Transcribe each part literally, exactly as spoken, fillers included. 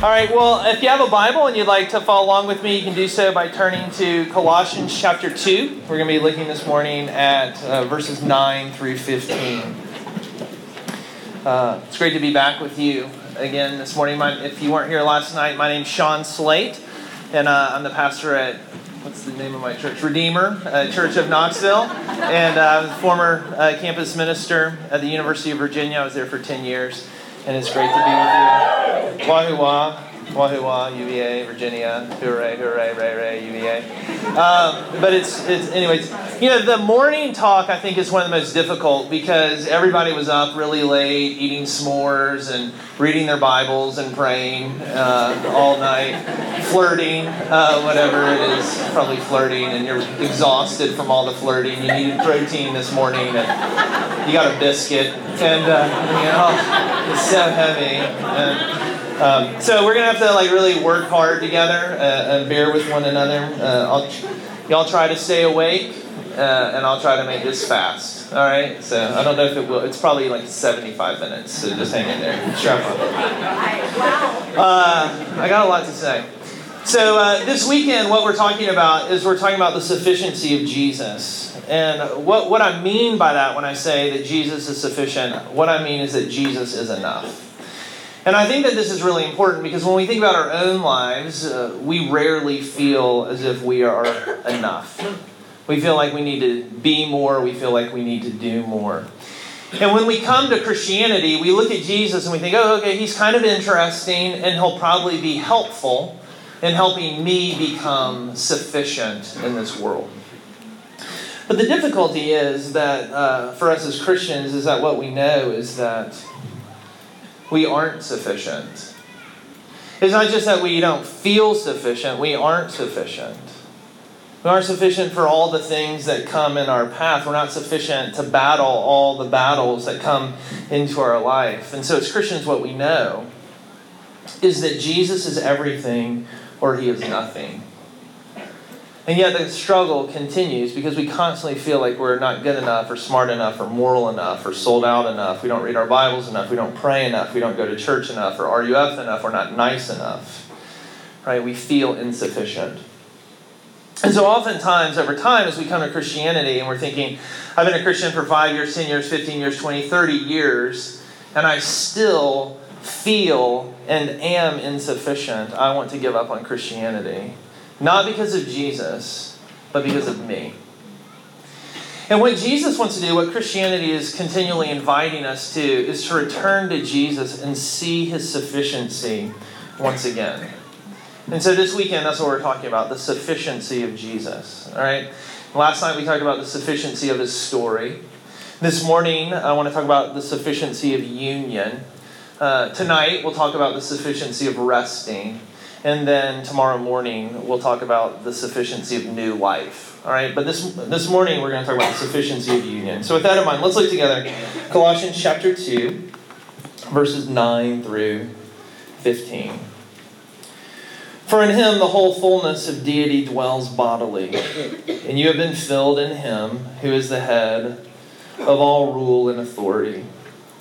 All right, well, if you have a Bible and you'd like to follow along with me, you can do so by turning to Colossians chapter two. We're going to be looking this morning at uh, verses nine through fifteen. Uh, it's great to be back with you again this morning. My, if you weren't here last night, my name's Sean Slate, and uh, I'm the pastor at, what's the name of my church? Redeemer uh, Church of Knoxville, and uh, I'm a former uh, campus minister at the University of Virginia. I was there for ten years. And it's great to be with you. Wahoo wah, wahoo wah, U V A, Virginia, hooray, hooray, ray, ray, U V A. Um, but it's, it's, anyways, you know, the morning talk I think is one of the most difficult because everybody was up really late, eating s'mores and reading their Bibles and praying uh, all night, flirting, uh, whatever it is, probably flirting, and you're exhausted from all the flirting. You needed protein this morning, and you got a biscuit, and uh, you know. It's so heavy. And, um, so we're going to have to like really work hard together uh, and bear with one another. Uh, I'll tr- y'all try to stay awake, uh, and I'll try to make this fast. All right? So I don't know if it will. It's probably like seventy-five minutes, so just hang in there. Strap on. Uh, I got a lot to say. So uh, this weekend, what we're talking about is we're talking about the sufficiency of Jesus. And what, what I mean by that when I say that Jesus is sufficient, what I mean is that Jesus is enough. And I think that this is really important because when we think about our own lives, uh, we rarely feel as if we are enough. We feel like we need to be more. We feel like we need to do more. And when we come to Christianity, we look at Jesus and we think, oh, okay, he's kind of interesting and he'll probably be helpful in helping me become sufficient in this world. But the difficulty is that uh, for us as Christians is that what we know is that we aren't sufficient. It's not just that we don't feel sufficient, we aren't sufficient. We aren't sufficient for all the things that come in our path. We're not sufficient to battle all the battles that come into our life. And so as Christians, what we know is that Jesus is everything or he is nothing. And yet the struggle continues because we constantly feel like we're not good enough or smart enough or moral enough or sold out enough. We don't read our Bibles enough. We don't pray enough. We don't go to church enough or R U F enough. We're not nice enough. Right? We feel insufficient. And so oftentimes over time as we come to Christianity and we're thinking, I've been a Christian for five years, ten years, fifteen years, twenty, thirty years, and I still feel and am insufficient. I want to give up on Christianity. Not because of Jesus, but because of me. And what Jesus wants to do, what Christianity is continually inviting us to, is to return to Jesus and see his sufficiency once again. And so this weekend, that's what we're talking about, the sufficiency of Jesus. All right? Last night we talked about the sufficiency of his story. This morning, I want to talk about the sufficiency of union. Uh, tonight, we'll talk about the sufficiency of resting. And then tomorrow morning, we'll talk about the sufficiency of new life. All right, but this this morning, we're going to talk about the sufficiency of union. So with that in mind, let's look together. Colossians chapter two, verses nine through fifteen. For in him the whole fullness of deity dwells bodily, and you have been filled in him who is the head of all rule and authority.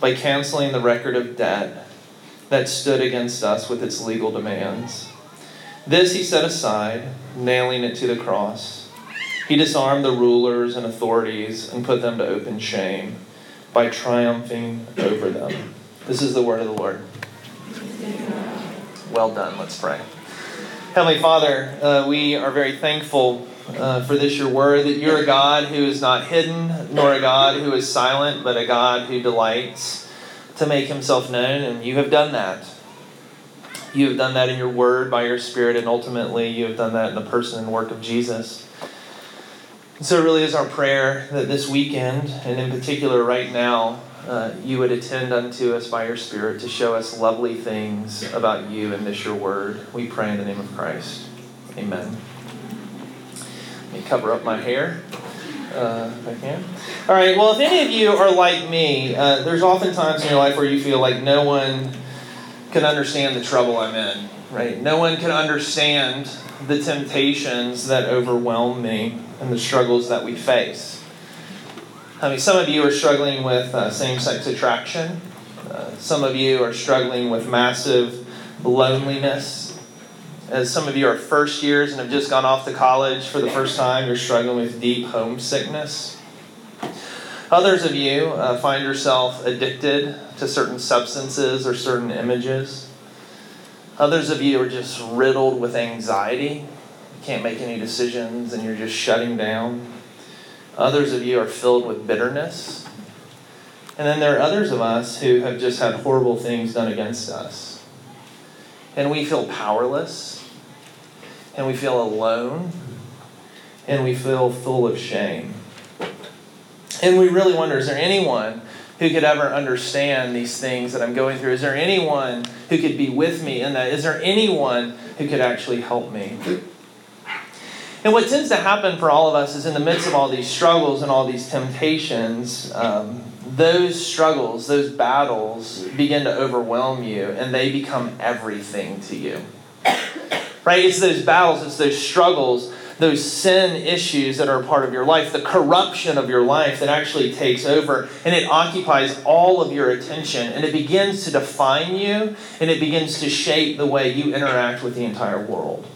by canceling the record of debt that stood against us with its legal demands. This he set aside, nailing it to the cross. He disarmed the rulers and authorities and put them to open shame by triumphing over them. This is the word of the Lord. Well done. Let's pray. Heavenly Father, uh, we are very thankful Uh, for this your word, that you're a God who is not hidden, nor a God who is silent, but a God who delights to make himself known, and you have done that. You have done that in your word, by your spirit, and ultimately you have done that in the person and work of Jesus. And so it really is our prayer that this weekend, and in particular right now, uh, you would attend unto us by your Spirit to show us lovely things about you and this your word. We pray in the name of Christ. Amen. Let me cover up my hair. Uh, if I can. All right, well, if any of you are like me, uh, there's often times in your life where you feel like no one can understand the trouble I'm in, right? No one can understand the temptations that overwhelm me and the struggles that we face. I mean, some of you are struggling with uh, same-sex attraction. Uh, some of you are struggling with massive loneliness. As some of you are first years and have just gone off to college for the first time, you're struggling with deep homesickness. Others of you uh, find yourself addicted to certain substances or certain images. Others of you are just riddled with anxiety. You can't make any decisions and you're just shutting down. Others of you are filled with bitterness. And then there are others of us who have just had horrible things done against us. And we feel powerless. And we feel alone, and we feel full of shame. And we really wonder, is there anyone who could ever understand these things that I'm going through? Is there anyone who could be with me in that? Is there anyone who could actually help me? And what tends to happen for all of us is in the midst of all these struggles and all these temptations, um, those struggles, those battles begin to overwhelm you, and they become everything to you. Right? It's those battles, it's those struggles, those sin issues that are a part of your life, the corruption of your life that actually takes over, and it occupies all of your attention, and it begins to define you, and it begins to shape the way you interact with the entire world.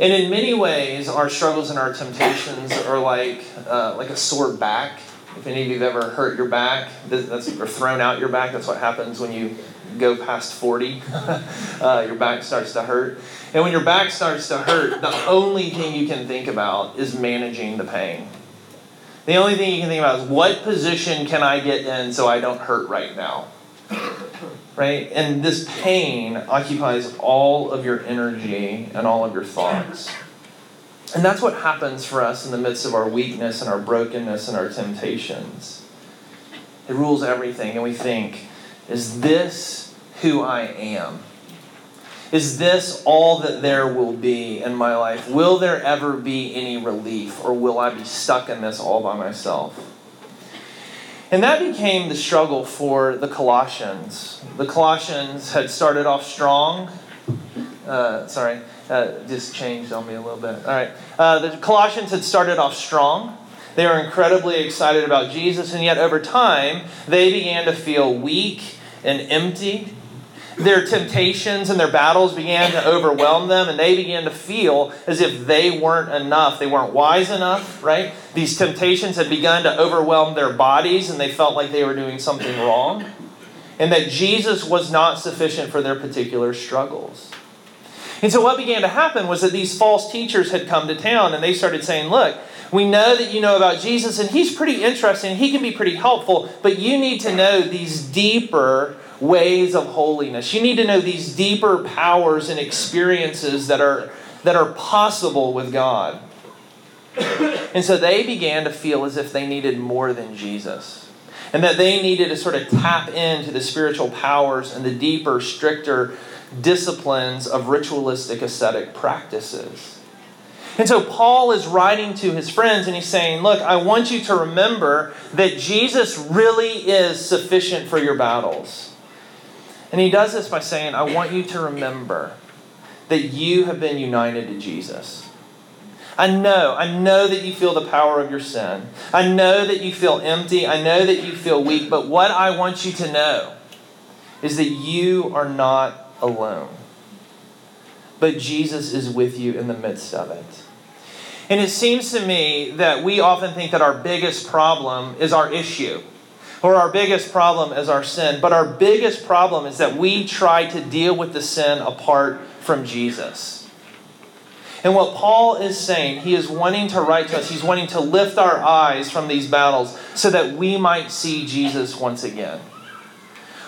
And in many ways, our struggles and our temptations are like uh, like a sore back. If any of you have ever hurt your back, that's, or thrown out your back, that's what happens when you go past forty. uh, your back starts to hurt. And when your back starts to hurt, the only thing you can think about is managing the pain. The only thing you can think about is, what position can I get in so I don't hurt right now? Right? And this pain occupies all of your energy and all of your thoughts. And that's what happens for us in the midst of our weakness and our brokenness and our temptations. It rules everything, and we think, is this who I am? Is this all that there will be in my life? Will there ever be any relief, or will I be stuck in this all by myself? And that became the struggle for the Colossians. The Colossians had started off strong. Uh, sorry, uh, just changed on me a little bit. All right. Uh, the Colossians had started off strong. They were incredibly excited about Jesus, and yet over time, they began to feel weak and empty. Their temptations and their battles began to overwhelm them, and they began to feel as if they weren't enough. They weren't wise enough, right? These temptations had begun to overwhelm their bodies, and they felt like they were doing something wrong, and that Jesus was not sufficient for their particular struggles. And so what began to happen was that these false teachers had come to town, and they started saying, look, we know that you know about Jesus, and he's pretty interesting, he can be pretty helpful, but you need to know these deeper ways of holiness. You need to know these deeper powers and experiences that are, that are possible with God. And so they began to feel as if they needed more than Jesus, and that they needed to sort of tap into the spiritual powers and the deeper, stricter disciplines of ritualistic ascetic practices. And so Paul is writing to his friends, and he's saying, look, I want you to remember that Jesus really is sufficient for your battles. And he does this by saying, I want you to remember that you have been united to Jesus. I know, I know that you feel the power of your sin. I know that you feel empty. I know that you feel weak. But what I want you to know is that you are not alone. But Jesus is with you in the midst of it. And it seems to me that we often think that our biggest problem is our issue, or our biggest problem is our sin. But our biggest problem is that we try to deal with the sin apart from Jesus. And what Paul is saying, he is wanting to write to us, he's wanting to lift our eyes from these battles so that we might see Jesus once again.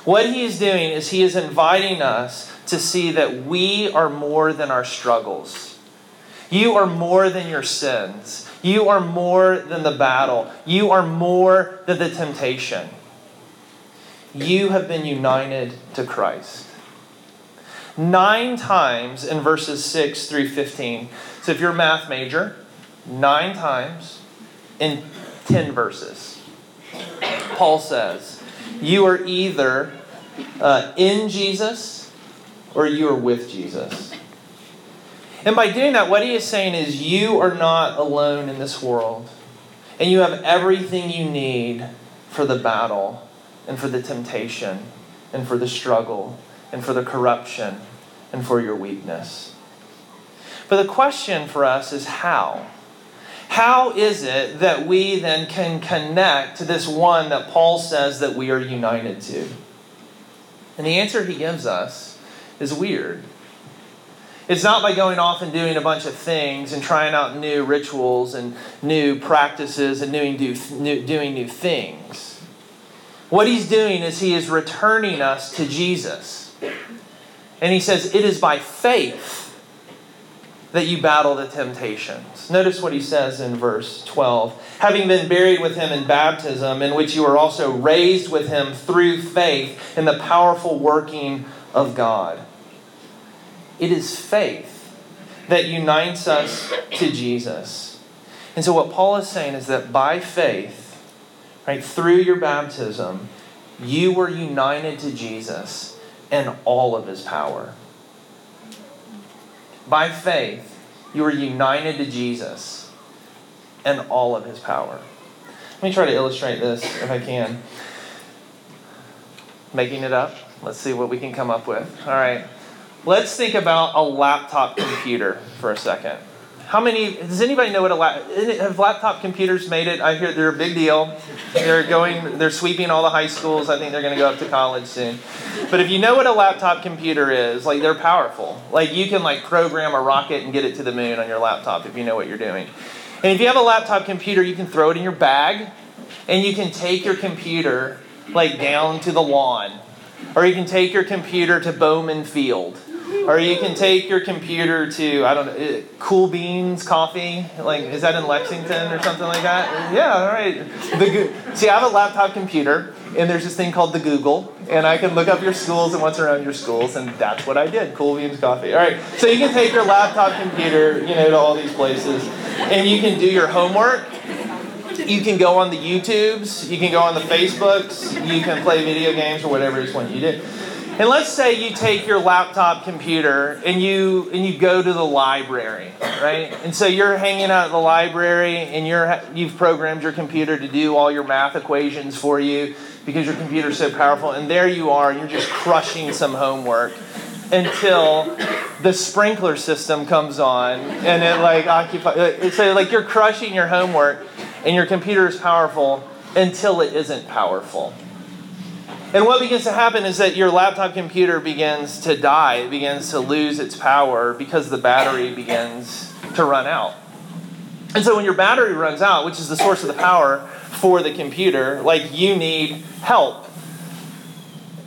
What he is doing is he is inviting us to see that we are more than our struggles. You are more than your sins. You are more than the battle. You are more than the temptation. you have been united to Christ. Nine times in verses six through fifteen. So if you're a math major, nine times in ten verses, Paul says, you are either uh, in Jesus or you are with Jesus. And by doing that, what he is saying is you are not alone in this world. And you have everything you need for the battle and for the temptation and for the struggle and for the corruption, and for your weakness. But the question for us is how? How is it that we then can connect to this one that Paul says that we are united to? And the answer he gives us is weird. It's not by going off and doing a bunch of things and trying out new rituals and new practices and doing new, doing new things. What he's doing is he is returning us to Jesus. And he says, it is by faith that you battle the temptations. Notice what he says in verse twelve. Having been buried with him in baptism, in which you were also raised with him through faith in the powerful working of God. It is faith that unites us to Jesus. And so what Paul is saying is that by faith, right, through your baptism, you were united to Jesus and all of his power. By faith, you are united to Jesus and all of his power. Let me try to illustrate this if I can. Making it up. Let's see what we can come up with. All right. Let's think about a laptop computer for a second. How many, does anybody know what a laptop, have laptop computers made it? I hear they're a big deal. They're going, they're sweeping all the high schools. I think they're going to go up to college soon. But if you know what a laptop computer is, like they're powerful. Like you can like program a rocket and get it to the moon on your laptop if you know what you're doing. And if you have a laptop computer, you can throw it in your bag and you can take your computer like down to the lawn. Or you can take your computer to Bowman Field. Or you can take your computer to, I don't know, Cool Beans Coffee. Like, is that in Lexington or something like that? Yeah, all right. The, see, I have a laptop computer, and there's this thing called the Google, and I can look up your schools and what's around your schools, and that's what I did, Cool Beans Coffee. All right, so you can take your laptop computer, you know, to all these places, and you can do your homework. You can go on the YouTubes. You can go on the Facebooks. You can play video games or whatever it is when you do. And let's say you take your laptop computer and you and you go to the library, right? And so you're hanging out at the library and you're you've programmed your computer to do all your math equations for you because your computer's so powerful. And there you are, and you're just crushing some homework until the sprinkler system comes on and it like occupies. So like you're crushing your homework, and your computer is powerful until it isn't powerful. And what begins to happen is that your laptop computer begins to die. It begins to lose its power because the battery begins to run out. And so when your battery runs out, which is the source of the power for the computer, like you need help.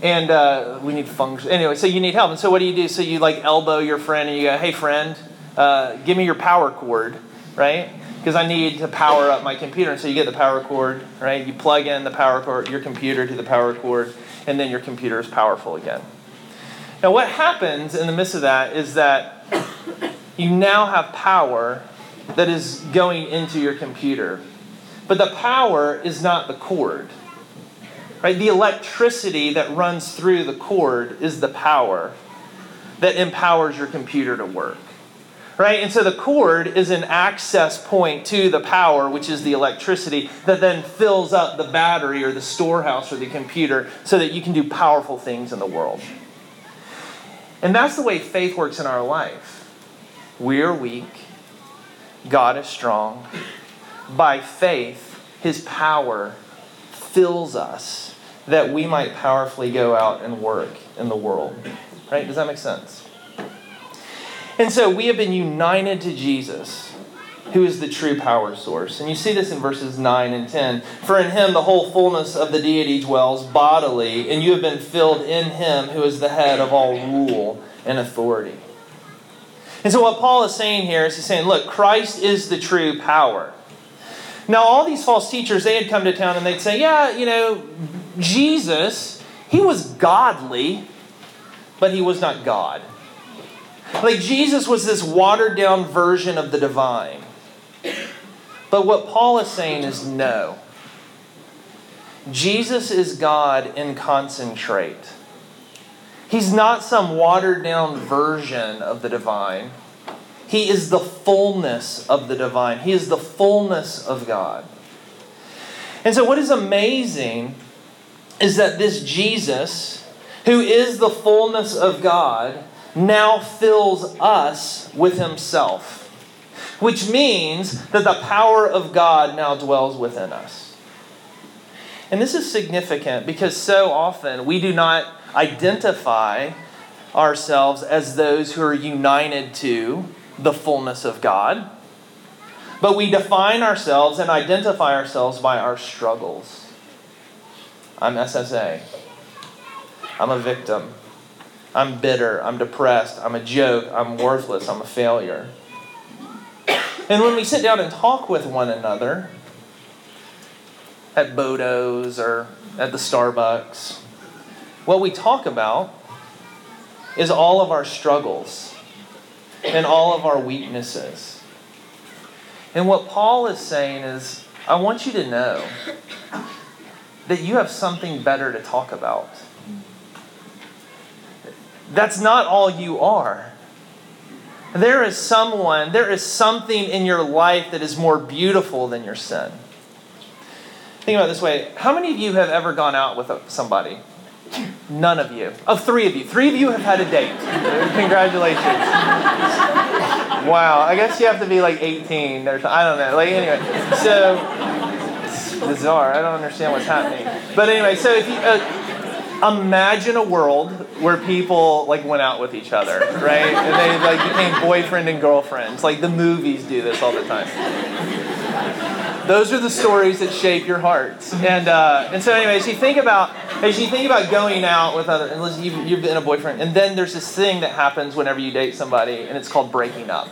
And uh, we need function. Anyway, so you need help. And so what do you do? So you like elbow your friend and you go, hey, friend, uh, give me your power cord, right? Because I need to power up my computer. And so you get the power cord, right? You plug in the power cord, your computer to the power cord, and then your computer is powerful again. Now what happens in the midst of that is that you now have power that is going into your computer. But the power is not the cord, right? The electricity that runs through the cord is the power that empowers your computer to work. Right? And so the cord is an access point to the power, which is the electricity, that then fills up the battery or the storehouse or the computer so that you can do powerful things in the world. And that's the way faith works in our life. We are weak. God is strong. By faith, his power fills us that we might powerfully go out and work in the world. Right? Does that make sense? And so we have been united to Jesus, who is the true power source. And you see this in verses nine and ten. For in him the whole fullness of the deity dwells bodily, and you have been filled in him who is the head of all rule and authority. And so what Paul is saying here is he's saying, look, Christ is the true power. Now all these false teachers, they had come to town and they'd say, yeah, you know, Jesus, He was godly, but he was not God. Like, Jesus was this watered-down version of the divine. But what Paul is saying is no. Jesus is God in concentrate. He's not some watered-down version of the divine. He is the fullness of the divine. He is the fullness of God. And so what is amazing is that this Jesus, who is the fullness of God, now fills us with himself, which means that the power of God now dwells within us. And this is significant because so often we do not identify ourselves as those who are united to the fullness of God, but we define ourselves and identify ourselves by our struggles. I'm S S A. I'm a victim. I'm bitter. I'm depressed. I'm a joke. I'm worthless. I'm a failure. And when we sit down and talk with one another at Bodo's or at the Starbucks, what we talk about is all of our struggles and all of our weaknesses. And what Paul is saying is, I want you to know that you have something better to talk about. That's not all you are. There is someone, there is something in your life that is more beautiful than your sin. Think about it this way. How many of you have ever gone out with somebody? None of you. Of oh, three of you. Three of you have had a date. Congratulations. Wow. I guess you have to be like eighteen or something. I don't know. Like, anyway. So, it's bizarre. I don't understand what's happening. But anyway, so if you... Uh, Imagine a world where people like went out with each other, right? And they like became boyfriend and girlfriends. Like the movies do this all the time. Those are the stories that shape your hearts. And uh, and so anyway, as you think about as you think about going out with other, unless you've, you've been a boyfriend, and then there's this thing that happens whenever you date somebody, and it's called breaking up.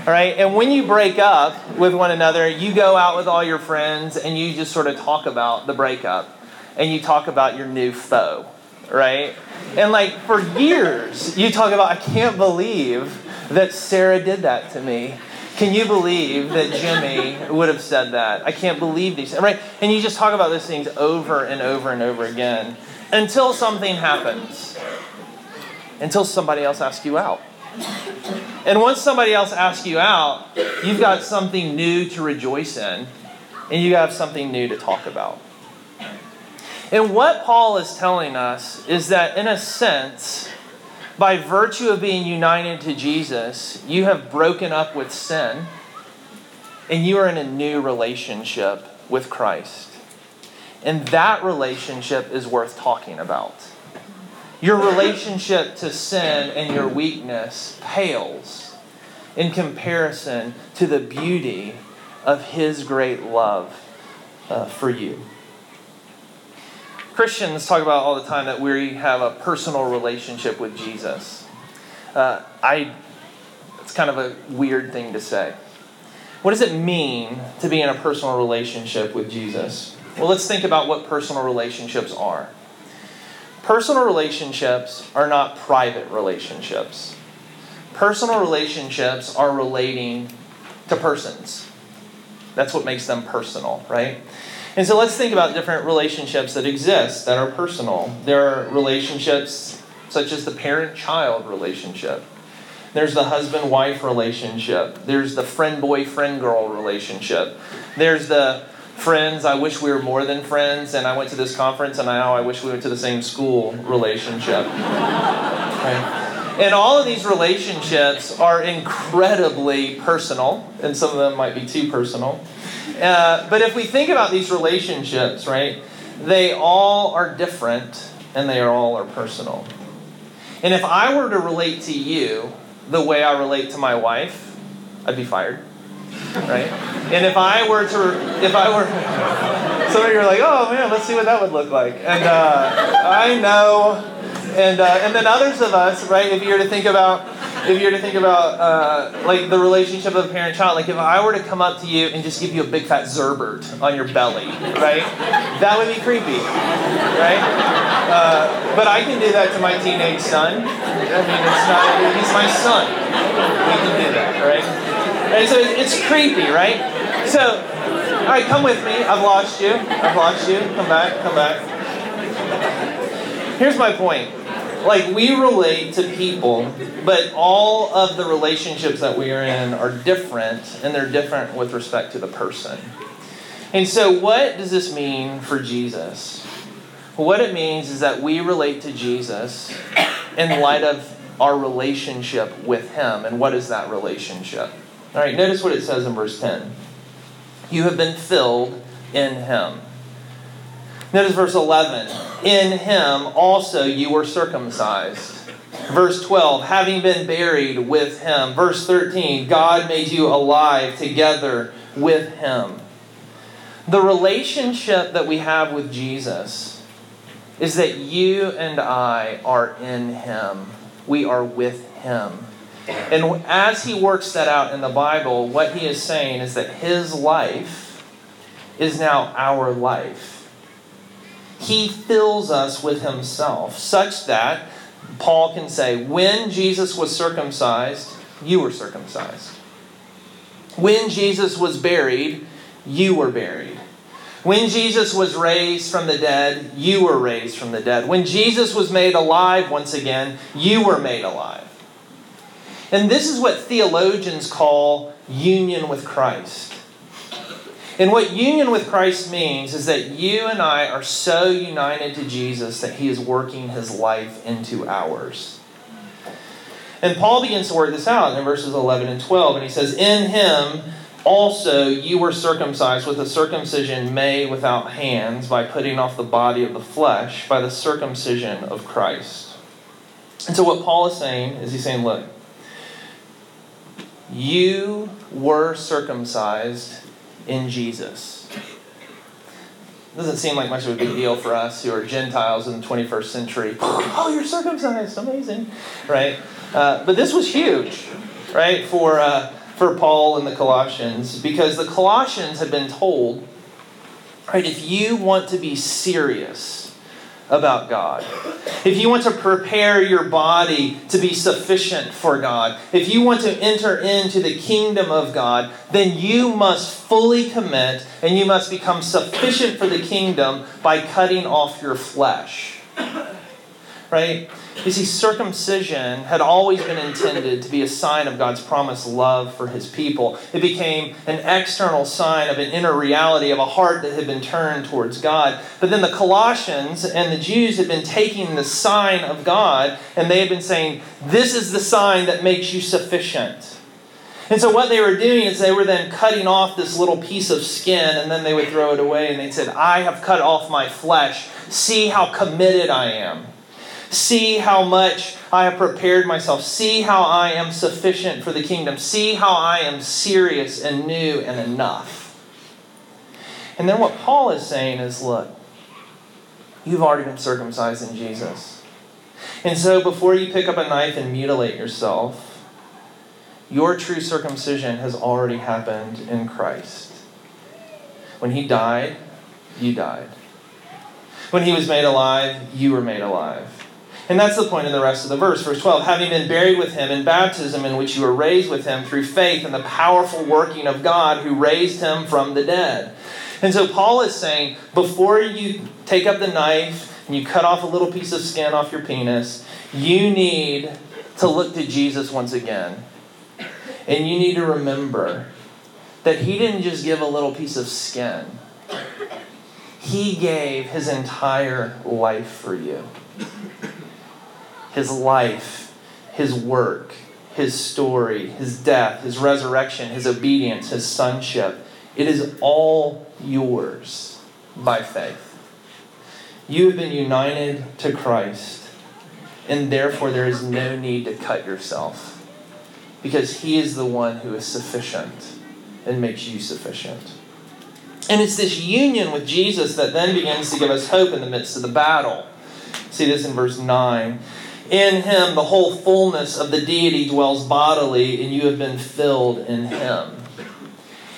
All right, and when you break up with one another, you go out with all your friends, and you just sort of talk about the breakup. And you talk about your new foe, right? And like for years, you talk about, I can't believe that Sarah did that to me. Can you believe that Jimmy would have said that? I can't believe these things, right? And you just talk about those things over and over and over again until something happens, until somebody else asks you out. And once somebody else asks you out, you've got something new to rejoice in, and you have something new to talk about. And what Paul is telling us is that, in a sense, by virtue of being united to Jesus, you have broken up with sin, and you are in a new relationship with Christ. And that relationship is worth talking about. Your relationship to sin and your weakness pales in comparison to the beauty of His great love uh, for you. Christians talk about all the time that we have a personal relationship with Jesus. Uh, I, it's kind of a weird thing to say. What does it mean to be in a personal relationship with Jesus? Well, let's think about what personal relationships are. Personal relationships are not private relationships. Personal relationships are relating to persons. That's what makes them personal, right? And so let's think about different relationships that exist that are personal. There are relationships such as the parent-child relationship. There's the husband-wife relationship. There's the friend-boy-friend-girl relationship. There's the friends, I wish we were more than friends, and I went to this conference, and now I wish we went to the same school relationship. Right? And all of these relationships are incredibly personal, and some of them might be too personal. Uh, but if we think about these relationships, right, they all are different and they are all are personal. And if I were to relate to you the way I relate to my wife, I'd be fired, right? And if I were to, if I were, some of you are like, oh man, let's see what that would look like. And uh, I know, and uh, and then others of us, right, if you were to think about if you were to think about uh, like the relationship of parent-child, like if I were to come up to you and just give you a big fat Zerbert on your belly, right? That would be creepy, right? Uh, but I can do that to my teenage son. I mean, it's not, he's my son. We can do that, right? And so it's, it's creepy, right? So, all right, come with me. I've lost you. I've lost you. Come back, come back. Here's my point. Like, we relate to people, but all of the relationships that we are in are different, and they're different with respect to the person. And so what does this mean for Jesus? Well, what it means is that we relate to Jesus in light of our relationship with him. And what is that relationship? All right, notice what it says in verse ten. You have been filled in him. Notice verse eleven. In him also you were circumcised. Verse twelve, having been buried with him. Verse thirteen, God made you alive together with him. The relationship that we have with Jesus is that you and I are in him. We are with him. And as he works that out in the Bible, what he is saying is that his life is now our life. He fills us with himself, such that Paul can say, when Jesus was circumcised, you were circumcised. When Jesus was buried, you were buried. When Jesus was raised from the dead, you were raised from the dead. When Jesus was made alive once again, you were made alive. And this is what theologians call union with Christ. And what union with Christ means is that you and I are so united to Jesus that he is working his life into ours. And Paul begins to work this out in verses eleven and twelve. And he says, in him also you were circumcised with a circumcision made without hands, by putting off the body of the flesh, by the circumcision of Christ. And so what Paul is saying is he's saying, look, you were circumcised in Jesus. It doesn't seem like much of a big deal for us who are Gentiles in the twenty-first century. Oh, you're circumcised. Amazing. Right? Uh, but this was huge, right, for uh, for Paul and the Colossians, because the Colossians had been told, right, if you want to be serious about God, if you want to prepare your body to be sufficient for God, if you want to enter into the kingdom of God, then you must fully commit and you must become sufficient for the kingdom by cutting off your flesh. Right? You see, circumcision had always been intended to be a sign of God's promised love for his people. It became an external sign of an inner reality of a heart that had been turned towards God. But then the Colossians and the Jews had been taking the sign of God, and they had been saying, this is the sign that makes you sufficient. And so what they were doing is they were then cutting off this little piece of skin, and then they would throw it away, and they said, I have cut off my flesh. See how committed I am. See how much I have prepared myself. See how I am sufficient for the kingdom. See how I am serious and new and enough. And then what Paul is saying is, look, you've already been circumcised in Jesus. And so before you pick up a knife and mutilate yourself, your true circumcision has already happened in Christ. When he died, you died. When he was made alive, you were made alive. And that's the point of the rest of the verse. Verse twelve, having been buried with him in baptism, in which you were raised with him through faith in the powerful working of God who raised him from the dead. And so Paul is saying, before you take up the knife and you cut off a little piece of skin off your penis, you need to look to Jesus once again. And you need to remember that he didn't just give a little piece of skin. He gave his entire life for you. His life, his work, his story, his death, his resurrection, his obedience, his sonship. It is all yours by faith. You have been united to Christ, and therefore there is no need to cut yourself, because he is the one who is sufficient and makes you sufficient. And it's this union with Jesus that then begins to give us hope in the midst of the battle. See this in verse nine. In him the whole fullness of the deity dwells bodily, and you have been filled in him.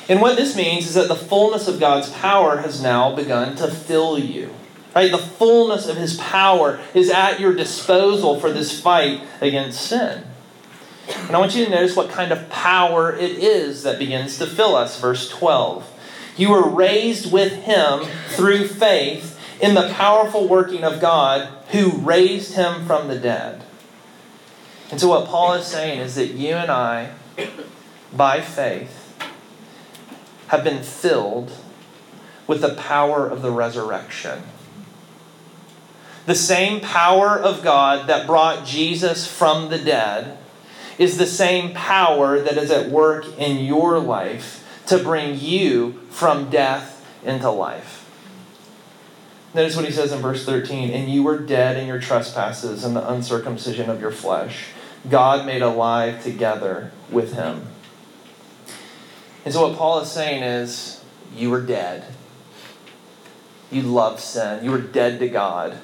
And what this means is that the fullness of God's power has now begun to fill you. Right? The fullness of his power is at your disposal for this fight against sin. And I want you to notice what kind of power it is that begins to fill us. Verse twelve. You were raised with him through faith in the powerful working of God who raised him from the dead. And so what Paul is saying is that you and I, by faith, have been filled with the power of the resurrection. The same power of God that brought Jesus from the dead is the same power that is at work in your life to bring you from death into life. Notice what he says in verse thirteen. And you were dead in your trespasses and the uncircumcision of your flesh. God made alive together with him. And so what Paul is saying is, you were dead. You loved sin. You were dead to God.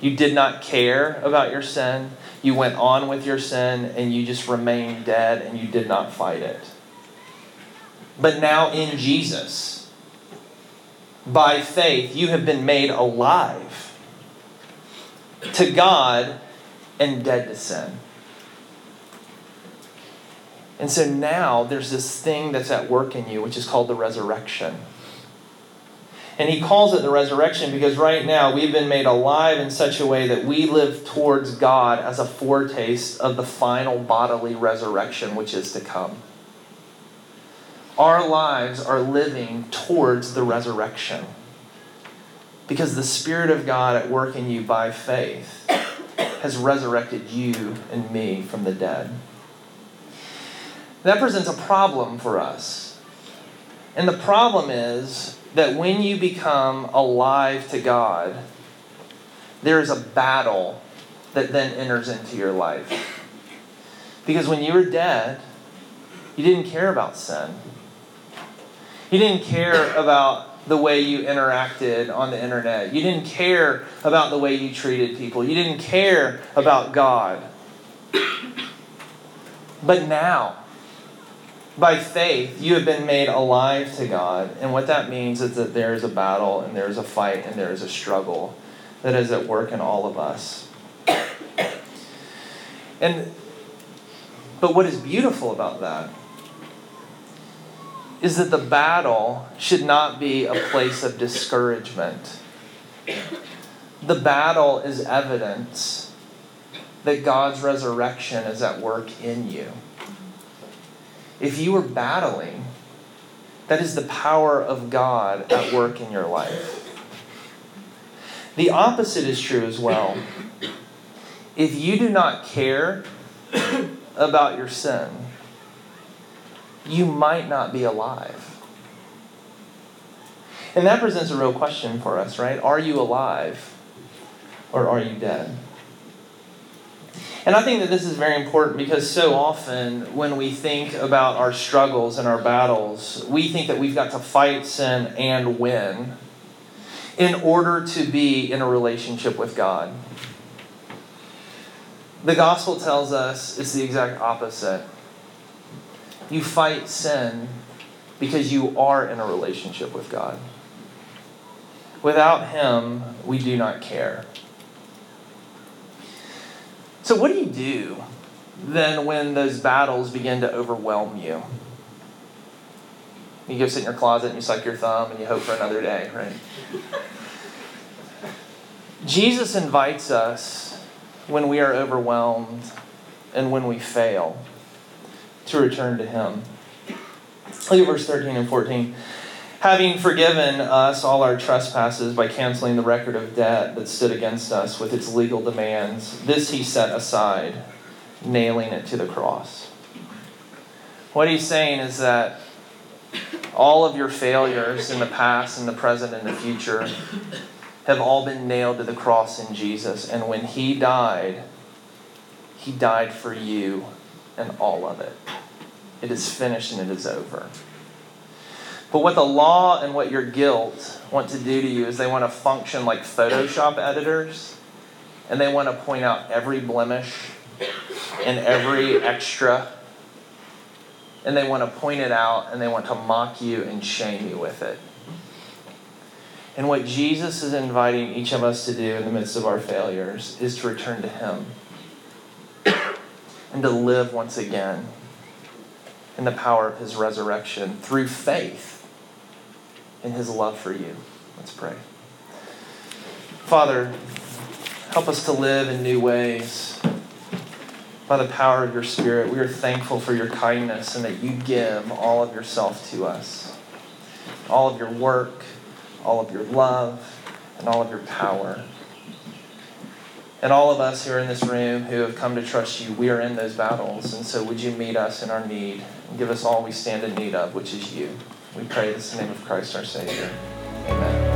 You did not care about your sin. You went on with your sin and you just remained dead and you did not fight it. But now in Jesus, by faith, you have been made alive to God and dead to sin. And so now there's this thing that's at work in you, which is called the resurrection. And he calls it the resurrection because right now we've been made alive in such a way that we live towards God as a foretaste of the final bodily resurrection which is to come. Our lives are living towards the resurrection because the Spirit of God at work in you by faith has resurrected you and me from the dead. That presents a problem for us. And the problem is that when you become alive to God, there is a battle that then enters into your life. Because when you were dead, you didn't care about sin. You didn't care about the way you interacted on the internet. You didn't care about the way you treated people. You didn't care about God. But now, by faith, you have been made alive to God. And what that means is that there is a battle and there is a fight and there is a struggle that is at work in all of us. And but what is beautiful about that is that the battle should not be a place of discouragement. The battle is evidence that God's resurrection is at work in you. If you are battling, that is the power of God at work in your life. The opposite is true as well. If you do not care about your sin, you might not be alive. And that presents a real question for us, right? Are you alive or are you dead? And I think that this is very important because so often when we think about our struggles and our battles, we think that we've got to fight sin and win in order to be in a relationship with God. The gospel tells us it's the exact opposite. You fight sin because you are in a relationship with God. Without him, we do not care. So what do you do then when those battles begin to overwhelm you? You go sit in your closet and you suck your thumb and you hope for another day, right? Jesus invites us when we are overwhelmed and when we fail to return to him. Look at verse thirteen and fourteen. Having forgiven us all our trespasses by canceling the record of debt that stood against us with its legal demands, this he set aside, nailing it to the cross. What he's saying is that all of your failures in the past, in the present, and the future have all been nailed to the cross in Jesus. And when he died, he died for you and all of it. It is finished and it is over. But what the law and what your guilt want to do to you is they want to function like Photoshop editors and they want to point out every blemish and every extra, and they want to point it out, and they want to mock you and shame you with it. And what Jesus is inviting each of us to do in the midst of our failures is to return to him and to live once again in the power of his resurrection through faith in his love for you. Let's pray. Father, help us to live in new ways by the power of your Spirit. We are thankful for your kindness and that you give all of yourself to us, all of your work, all of your love, and all of your power. And all of us who are in this room who have come to trust you, we are in those battles. And so would you meet us in our need and give us all we stand in need of, which is you. We pray this in the name of Christ our Savior. Amen.